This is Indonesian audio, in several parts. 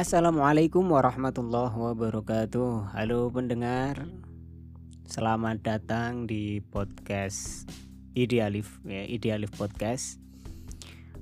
Assalamualaikum warahmatullahi wabarakatuh. Halo pendengar, selamat datang di podcast Idealif, Idealif Podcast.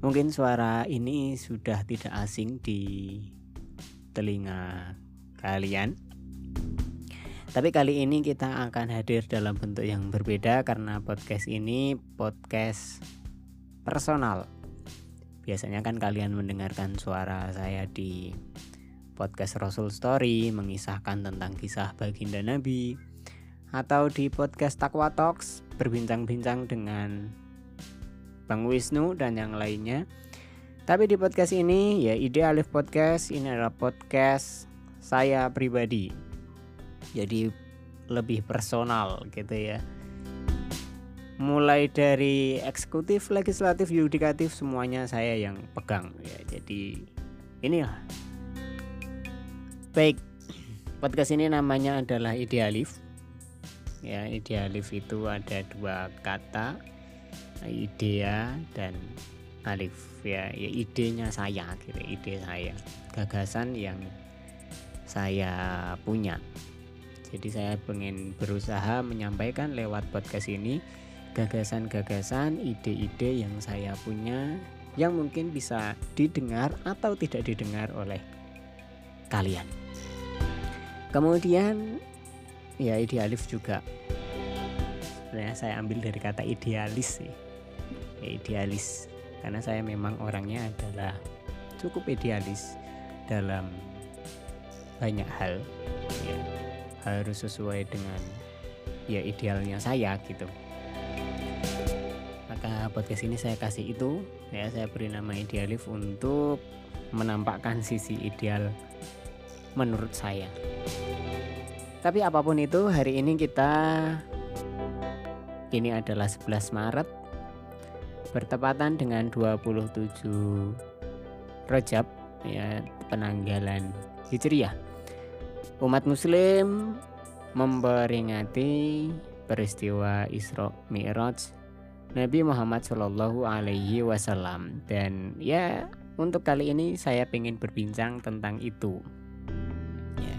Mungkin suara ini sudah tidak asing di telinga kalian, tapi kali ini kita akan hadir dalam bentuk yang berbeda karena podcast ini podcast personal. Biasanya kan kalian mendengarkan suara saya di podcast Rasul Story mengisahkan tentang kisah baginda Nabi, atau di podcast Takwa Talks berbincang-bincang dengan Bang Wisnu dan yang lainnya. Tapi di podcast ini, ya Idealif Podcast, ini adalah podcast saya pribadi. Jadi lebih personal gitu ya. Mulai dari eksekutif, legislatif, yudikatif, semuanya saya yang pegang ya. Jadi inilah. Baik, podcast ini namanya adalah Idealif. Ya, Idealif itu ada dua kata, idea dan alif ya. Ya idenya saya gitu, ide saya. Gagasan yang saya punya. Jadi saya pengen berusaha menyampaikan lewat podcast ini gagasan-gagasan, ide-ide yang saya punya yang mungkin bisa didengar atau tidak didengar oleh kalian. Kemudian ya Idealif juga. Sebenarnya saya ambil dari kata idealis sih. Ya, idealis karena saya memang orangnya adalah cukup idealis dalam banyak hal. Ya, harus sesuai dengan ya idealnya saya gitu. Maka podcast ini saya kasih itu ya, saya beri nama Idealif untuk menampakkan sisi ideal menurut saya. Tapi apapun itu, hari ini ini adalah 11 Maret bertepatan dengan 27 Rajab ya, penanggalan Hijriah. Umat Muslim memperingati peristiwa Isra Mi'raj Nabi Muhammad Shallallahu Alaihi Wasallam, dan ya untuk kali ini saya ingin berbincang tentang itu. Ya.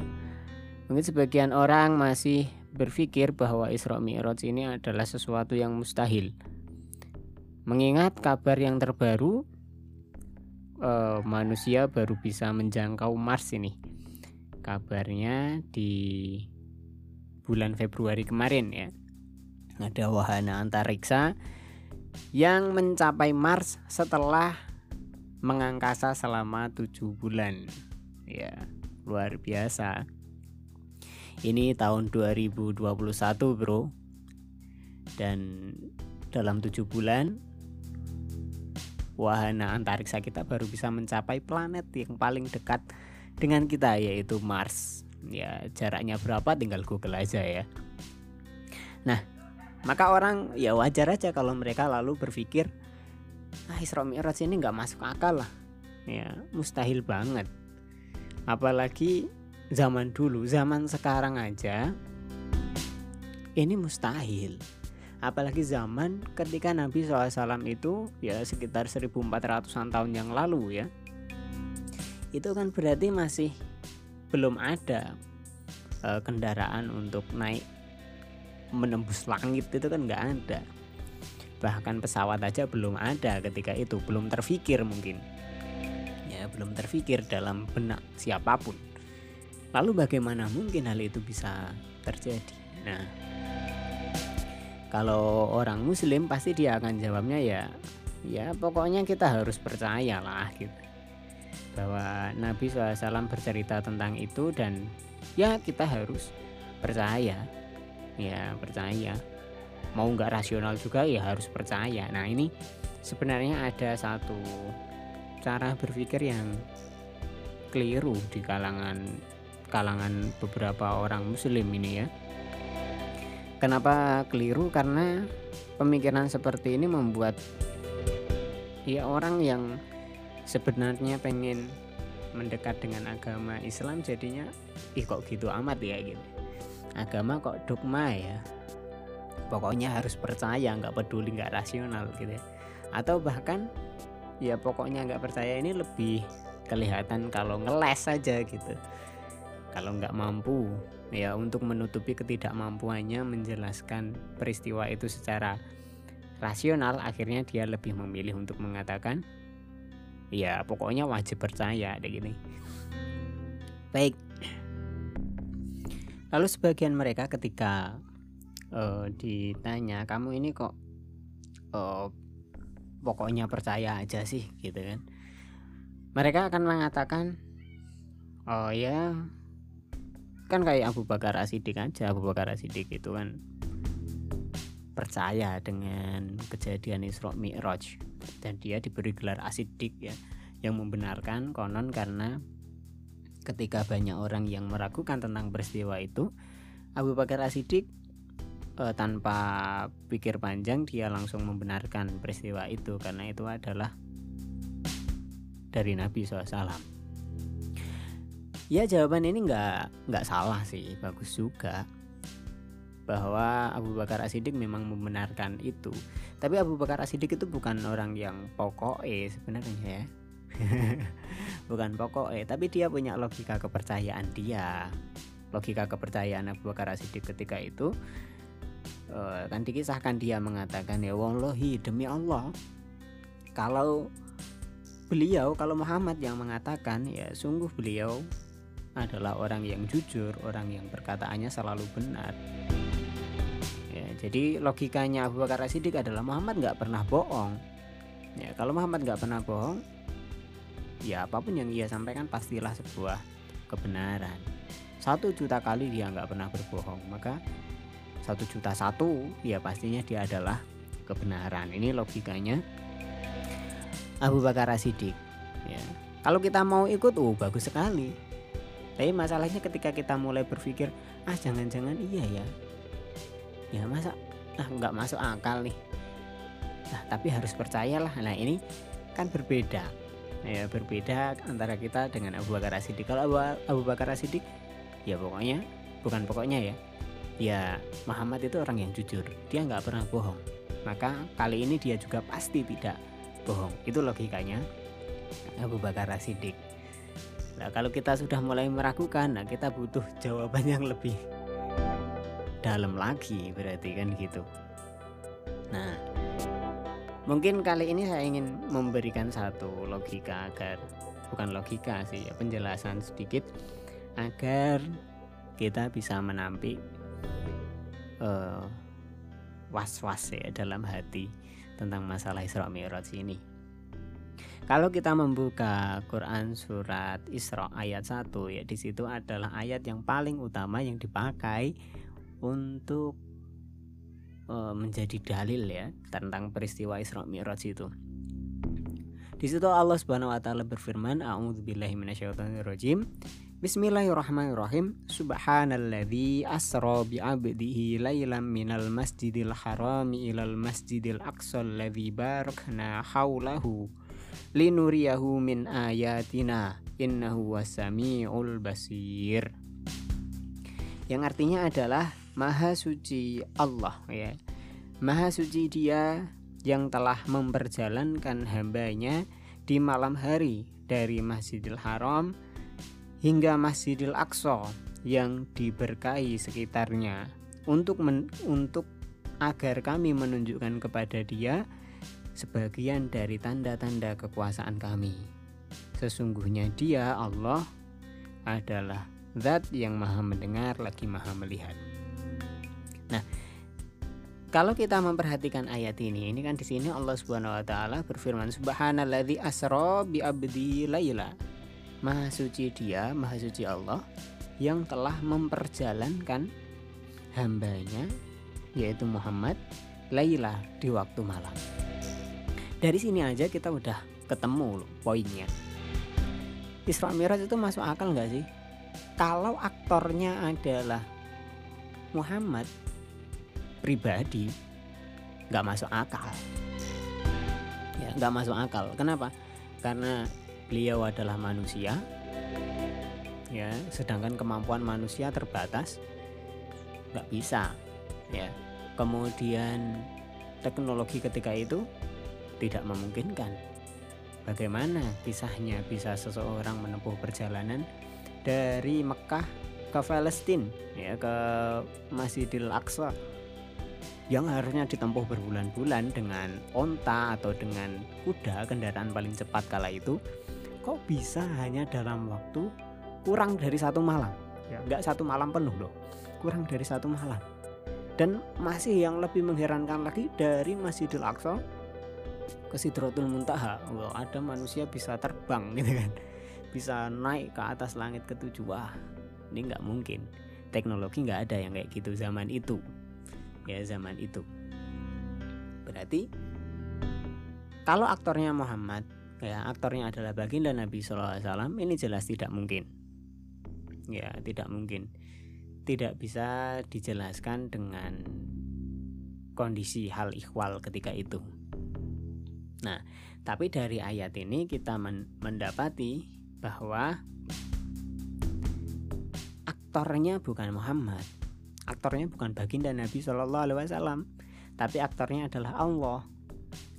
Mungkin sebagian orang masih berpikir bahwa Isra Mi'raj ini adalah sesuatu yang mustahil, mengingat kabar yang terbaru manusia baru bisa menjangkau Mars ini. Kabarnya di bulan Februari kemarin ya, ada wahana antariksa yang mencapai Mars setelah mengangkasa selama 7 bulan. Ya, luar biasa. Ini tahun 2021 bro. Dan dalam 7 bulan wahana antariksa kita baru bisa mencapai planet yang paling dekat dengan kita, yaitu Mars. Ya, jaraknya berapa tinggal Google aja ya. Nah, maka orang ya wajar aja kalau mereka lalu berpikir, Isra Mi'raj ini gak masuk akal lah ya, mustahil banget. Apalagi zaman dulu, zaman sekarang aja ini mustahil. Apalagi zaman ketika Nabi SAW itu ya sekitar 1400-an tahun yang lalu ya, itu kan berarti masih belum ada kendaraan untuk naik menembus langit, itu kan nggak ada. Bahkan pesawat aja belum ada ketika itu, belum terfikir mungkin ya, belum terfikir dalam benak siapapun. Lalu bagaimana mungkin hal itu bisa terjadi? Nah, kalau orang Muslim pasti dia akan jawabnya ya pokoknya kita harus percayalah gitu, bahwa Nabi SAW bercerita tentang itu dan ya kita harus percaya. Ya percaya, mau nggak rasional juga ya harus percaya. Nah, ini sebenarnya ada satu cara berpikir yang keliru di kalangan beberapa orang Muslim ini ya. Kenapa keliru? Karena pemikiran seperti ini membuat ya orang yang sebenarnya pengen mendekat dengan agama Islam jadinya kok gitu amat ya gitu. Agama kok dogma ya, pokoknya harus percaya, nggak peduli, nggak rasional gitu ya. Atau bahkan ya pokoknya nggak percaya ini lebih kelihatan kalau ngeles saja gitu. Kalau nggak mampu, ya untuk menutupi ketidakmampuannya menjelaskan peristiwa itu secara rasional, akhirnya dia lebih memilih untuk mengatakan, ya pokoknya wajib percaya, kayak gini. Baik. Lalu sebagian mereka ketika ditanya, kamu ini kok pokoknya percaya aja sih, gitu kan? Mereka akan mengatakan, oh ya, kan kayak Abu Bakar Ash-Shiddiq aja. Abu Bakar Ash-Shiddiq itu kan percaya dengan kejadian Isra Mi'raj, dan dia diberi gelar Ash-Shiddiq ya, yang membenarkan konon karena ketika banyak orang yang meragukan tentang peristiwa itu, Abu Bakar Ash-Shiddiq tanpa pikir panjang dia langsung membenarkan peristiwa itu karena itu adalah dari Nabi SAW. Ya, jawaban ini nggak salah sih, bagus juga bahwa Abu Bakar Ash-Shiddiq memang membenarkan itu. Tapi Abu Bakar Ash-Shiddiq itu bukan orang yang pokoke sebenarnya ya. Bukan pokoke, tapi dia punya logika kepercayaan dia. Logika kepercayaan Abu Bakar Ash-Shiddiq ketika itu kan dikisahkan dia mengatakan, ya wallahi, demi Allah, kalau Muhammad yang mengatakan, ya sungguh beliau adalah orang yang jujur, orang yang perkataannya selalu benar. Ya, jadi logikanya Abu Bakar Ash-Shiddiq adalah Muhammad nggak pernah bohong. Ya, kalau Muhammad nggak pernah bohong, ya apapun yang ia sampaikan pastilah sebuah kebenaran. 1.000.000 kali dia nggak pernah berbohong, maka 1.000.001 ya pastinya dia adalah kebenaran. Ini logikanya Abu Bakar Ash-Shiddiq. Ya, kalau kita mau ikut, bagus sekali. Tapi masalahnya ketika kita mulai berpikir, jangan-jangan iya ya, ya masa nggak masuk akal nih. Tapi harus percayalah. Nah, ini kan berbeda. Ya, berbeda antara kita dengan Abu Bakar Ash-Shiddiq. Kalau Abu Bakar Ash-Shiddiq, ya pokoknya, bukan pokoknya ya, ya Muhammad itu orang yang jujur, dia nggak pernah bohong, maka kali ini dia juga pasti tidak bohong. Itu logikanya Abu Bakar Ash-Shiddiq. Nah, kalau kita sudah mulai meragukan, nah kita butuh jawaban yang lebih dalam lagi, berarti kan gitu. Nah, mungkin kali ini saya ingin memberikan satu logika agar, bukan logika sih ya, penjelasan sedikit agar kita bisa menampik was-was ya dalam hati tentang masalah Isra Mi'raj ini. Kalau kita membuka Quran surat Isra ayat 1 ya, di situ adalah ayat yang paling utama yang dipakai untuk menjadi dalil ya tentang peristiwa Isra Mi'raj itu. Di situ Allah Subhanahu wa taala berfirman, a'udzubillahi minasyaitonirrajim. Bismillahirrahmanirrahim. Subhanalladzi asra bi 'abdihi lailan minal Masjidil Haram ilal Masjidil Aqsa alladzi barakna haulahu linuriyahu min ayatina innahu wasami'ul basir. Yang artinya adalah maha suci Allah ya. Maha suci dia yang telah memperjalankan hambanya di malam hari dari Masjidil Haram hingga Masjidil Aqsa yang diberkahi sekitarnya untuk agar kami menunjukkan kepada dia sebagian dari tanda-tanda kekuasaan kami. Sesungguhnya dia Allah adalah zat yang maha mendengar lagi maha melihat. Nah, kalau kita memperhatikan ayat ini kan di sini Allah Subhanahu wa taala berfirman, subhanalladzi asra bi 'abdihi laila. Maha suci dia, maha suci Allah yang telah memperjalankan hambanya yaitu Muhammad laila di waktu malam. Dari sini aja kita udah ketemu loh poinnya. Isra Mi'raj itu masuk akal gak sih? Kalau aktornya adalah Muhammad pribadi, gak masuk akal. Ya, gak masuk akal. Kenapa? Karena beliau adalah manusia ya, sedangkan kemampuan manusia terbatas, gak bisa ya. Kemudian teknologi ketika itu tidak memungkinkan bagaimana kisahnya bisa seseorang menempuh perjalanan dari Mekah ke Palestina, ya, ke Masjidil Aqsa, yang harusnya ditempuh berbulan-bulan dengan onta atau dengan kuda, kendaraan paling cepat kala itu, kok bisa hanya dalam waktu kurang dari 1 malam, ya. Nggak 1 malam penuh loh, kurang dari 1 malam. Dan masih yang lebih mengherankan lagi, dari Masjidil Aqsa ke Sidratul Muntaha, wow, ada manusia bisa terbang gitu kan, bisa naik ke atas langit ketujuh. Wah, ini nggak mungkin, teknologi nggak ada yang kayak gitu zaman itu. Ya, zaman itu. Berarti kalau aktornya Muhammad, ya, aktornya adalah baginda Nabi sallallahu alaihi wasallam, ini jelas tidak mungkin. Ya, tidak mungkin. Tidak bisa dijelaskan dengan kondisi hal ihwal ketika itu. Nah, tapi dari ayat ini kita mendapati bahwa aktornya bukan Muhammad. Aktornya bukan baginda Nabi Shallallahu Alaihi Wasallam, tapi aktornya adalah Allah.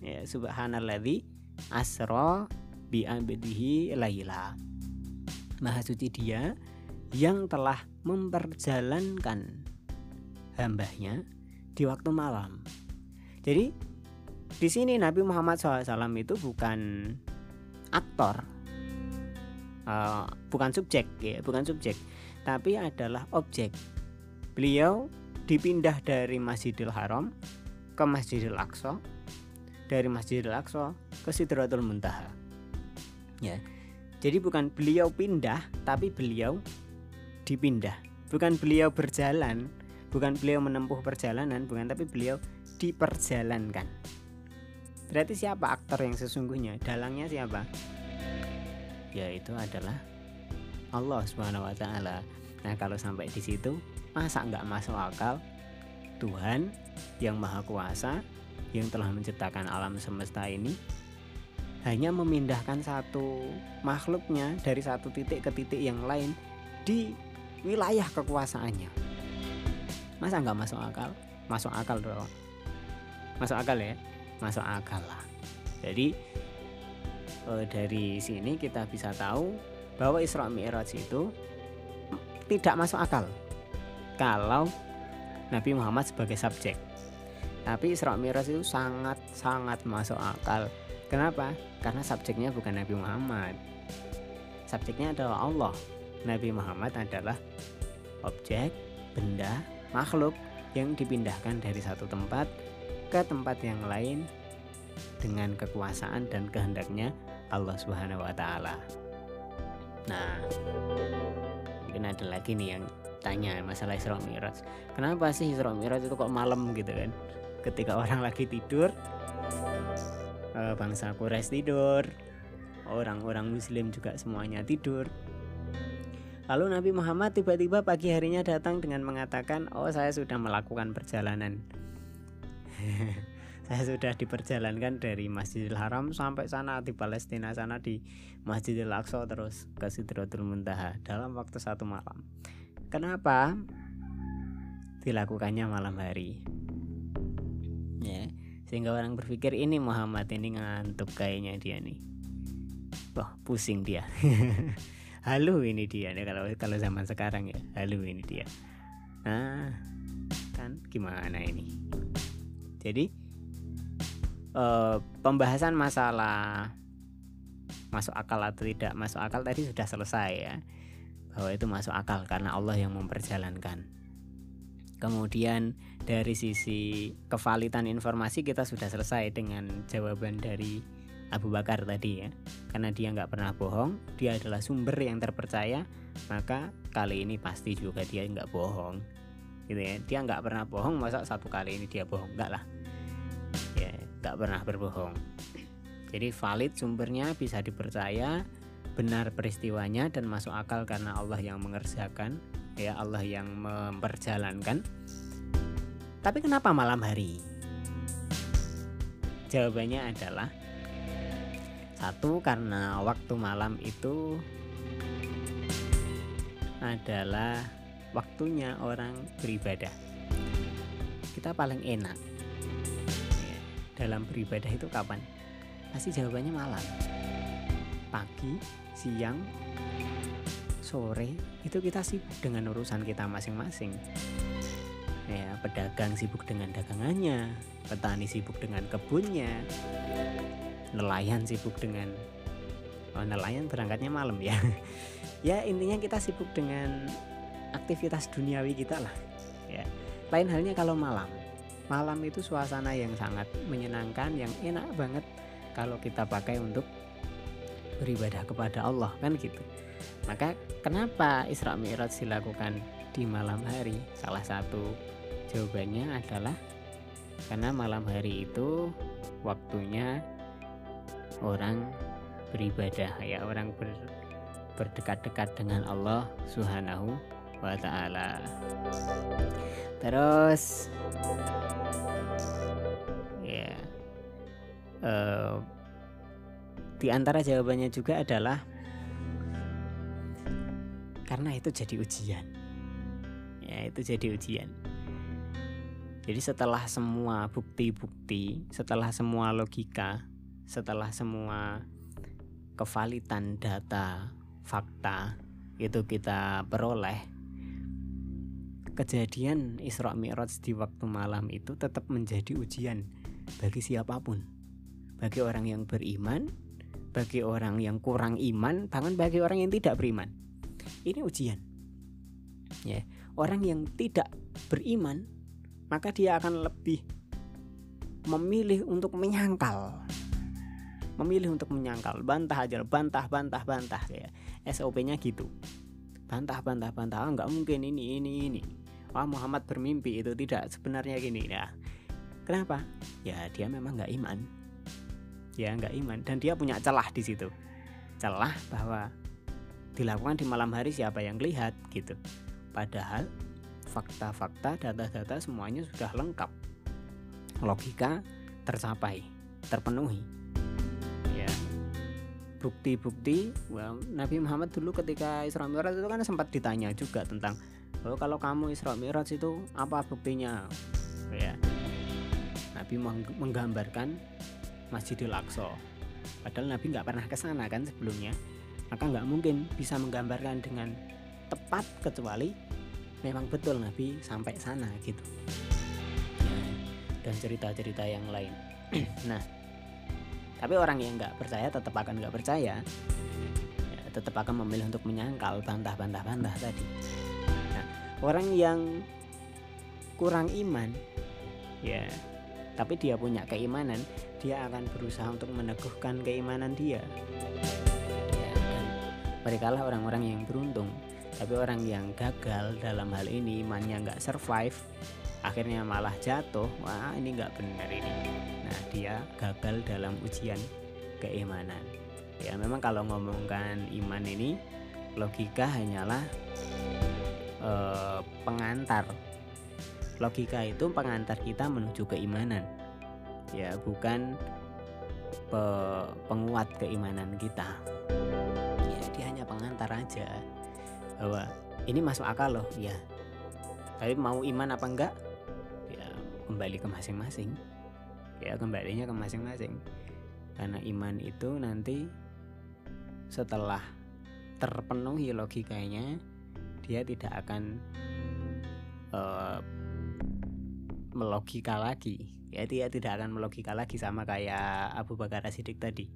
Ya, Subhanalladzi asra bi'abdihi laila. Maha suci Dia yang telah memperjalankan hambanya di waktu malam. Jadi di sini Nabi Muhammad SAW itu bukan aktor, bukan subjek, ya, bukan subjek, tapi adalah objek. Beliau dipindah dari Masjidil Haram ke Masjidil Aqsa, dari Masjidil Aqsa ke Sidratul Muntaha. Ya. Jadi bukan beliau pindah, tapi beliau dipindah. Bukan beliau berjalan, bukan beliau menempuh perjalanan, bukan, tapi beliau diperjalankan. Berarti siapa aktor yang sesungguhnya? Dalangnya siapa? Yaitu adalah Allah Subhanahu wa taala. Nah, kalau sampai di situ, masa nggak masuk akal? Tuhan yang maha kuasa, yang telah menciptakan alam semesta ini, hanya memindahkan satu makhluknya dari satu titik ke titik yang lain di wilayah kekuasaannya. Masa nggak masuk akal? Masuk akal dong. Masuk akal ya? Masuk akal lah. Jadi dari sini kita bisa tahu bahwa Isra Mi'raj itu tidak masuk akal kalau Nabi Muhammad sebagai subjek. Tapi Isra Mi'raj itu sangat-sangat masuk akal. Kenapa? Karena subjeknya bukan Nabi Muhammad. Subjeknya adalah Allah. Nabi Muhammad adalah objek, benda, makhluk yang dipindahkan dari satu tempat ke tempat yang lain dengan kekuasaan dan kehendaknya Allah Subhanahu wa taala. Nah, mungkin ada lagi nih yang tanya masalah Isra Mi'raj. Kenapa sih Isra Mi'raj itu kok malam gitu kan? Ketika orang lagi tidur, bangsa Quraisy tidur, orang-orang muslim juga semuanya tidur. Lalu Nabi Muhammad tiba-tiba pagi harinya datang dengan mengatakan, "Oh, saya sudah melakukan perjalanan." Saya sudah diperjalankan dari Masjidil Haram sampai sana di Palestina sana, di Masjidil Aqsa terus ke Sidratul Muntaha dalam waktu 1 malam. Kenapa dilakukannya malam hari? Ya, sehingga orang berpikir ini Muhammad ini ngantuk kayaknya dia nih. Wah, pusing dia. Halu ini dia nih, kalau zaman sekarang ya. Halu ini dia. Nah, kan gimana ini? Jadi pembahasan masalah masuk akal atau tidak masuk akal tadi sudah selesai ya. Bahwa itu masuk akal karena Allah yang memperjalankan. Kemudian dari sisi kevalidan informasi kita sudah selesai dengan jawaban dari Abu Bakar tadi ya. Karena dia nggak pernah bohong, dia adalah sumber yang terpercaya, maka kali ini pasti juga dia nggak bohong. Gitu ya. Dia nggak pernah bohong, masa satu kali ini dia bohong? Nggak lah. Ya, nggak pernah berbohong. Jadi valid sumbernya, bisa dipercaya, benar peristiwanya dan masuk akal karena Allah yang mengerjakan, ya, Allah yang memperjalankan. Tapi kenapa malam hari? Jawabannya adalah satu, karena waktu malam itu adalah waktunya orang beribadah. Kita paling enak dalam beribadah itu kapan? Pasti jawabannya malam. pagi, siang, sore itu kita sibuk dengan urusan kita masing-masing. Ya, pedagang sibuk dengan dagangannya, petani sibuk dengan kebunnya, nelayan sibuk dengan nelayan berangkatnya malam ya. Ya intinya kita sibuk dengan aktivitas duniawi kita lah. Ya. Lain halnya kalau malam. Malam itu suasana yang sangat menyenangkan, yang enak banget kalau kita pakai untuk beribadah kepada Allah kan gitu. Maka kenapa Isra Mi'raj dilakukan di malam hari? Salah satu jawabannya adalah karena malam hari itu waktunya orang beribadah, ya orang berdekat-dekat dengan Allah Subhanahu wa ta'ala. Terus ya di antara jawabannya juga adalah karena itu jadi ujian. Ya, itu jadi ujian. Jadi setelah semua bukti-bukti, setelah semua logika, setelah semua kevalidan data, fakta itu kita peroleh, kejadian Isra Mi'raj di waktu malam itu tetap menjadi ujian bagi siapapun. Bagi orang yang beriman, bagi orang yang kurang iman, bahkan bagi orang yang tidak beriman. Ini ujian. Ya, orang yang tidak beriman, maka dia akan lebih memilih untuk menyangkal. Bantah aja, bantah ya. SOP-nya gitu. Bantah. Ah, enggak mungkin ini. Wah, Muhammad bermimpi itu tidak sebenarnya gini. Nah, kenapa? Ya, dia memang enggak iman. Dan dia punya celah di situ. Celah bahwa dilakukan di malam hari siapa yang lihat gitu. Padahal fakta-fakta, data-data semuanya sudah lengkap. Logika tercapai, terpenuhi. Ya. Bukti-bukti, Nabi Muhammad dulu ketika Isra Mi'raj itu kan sempat ditanya juga tentang, "Oh, kalau kamu Isra Mi'raj itu apa buktinya?" Ya. Nabi menggambarkan Masjidil Aqsa. Padahal Nabi enggak pernah ke sana kan sebelumnya. Maka nggak mungkin bisa menggambarkan dengan tepat kecuali memang betul Nabi sampai sana gitu. Dan cerita-cerita yang lain. Nah, tapi orang yang nggak percaya tetap akan nggak percaya, ya, tetap akan memilih untuk menyangkal, bantah tadi. Nah, orang yang kurang iman, ya, tapi dia punya keimanan, dia akan berusaha untuk meneguhkan keimanan dia. Merekalah orang-orang yang beruntung. Tapi orang yang gagal dalam hal ini, imannya gak survive, akhirnya malah jatuh. Wah, ini gak benar ini. Nah, dia gagal dalam ujian keimanan. Ya, memang kalau ngomongkan iman ini, logika hanyalah pengantar. Logika itu pengantar kita menuju keimanan. Ya, bukan penguat keimanan kita. Pengantar aja bahwa ini masuk akal loh ya, tapi mau iman apa enggak ya kembali ke masing-masing, ya kembalinya ke masing-masing, karena iman itu nanti setelah terpenuhi logikanya dia tidak akan melogika lagi ya, dia tidak akan melogika lagi sama kayak Abu Bakar Ash-Shiddiq tadi.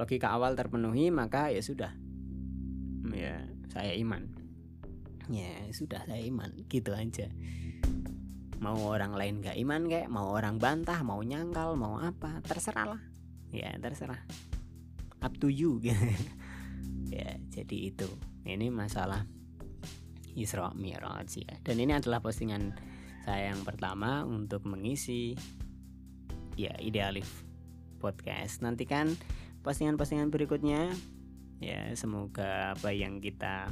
Logika awal terpenuhi maka ya sudah, ya saya iman, ya sudah saya iman gitu aja. Mau orang lain gak iman kayak, mau orang bantah, mau nyangkal, mau apa, terserah lah ya, terserah, up to you gitu. Ya jadi itu, ini masalah Isra Mi'raj ya. Dan ini adalah postingan saya yang pertama untuk mengisi ya Idealif Podcast. Nantikan postingan-postingan berikutnya. Ya, semoga apa yang kita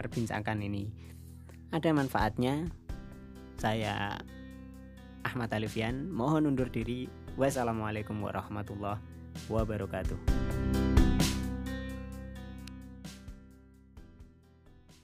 perbincangkan ini ada manfaatnya. Saya Ahmad Alifian, mohon undur diri. Wassalamualaikum warahmatullahi wabarakatuh.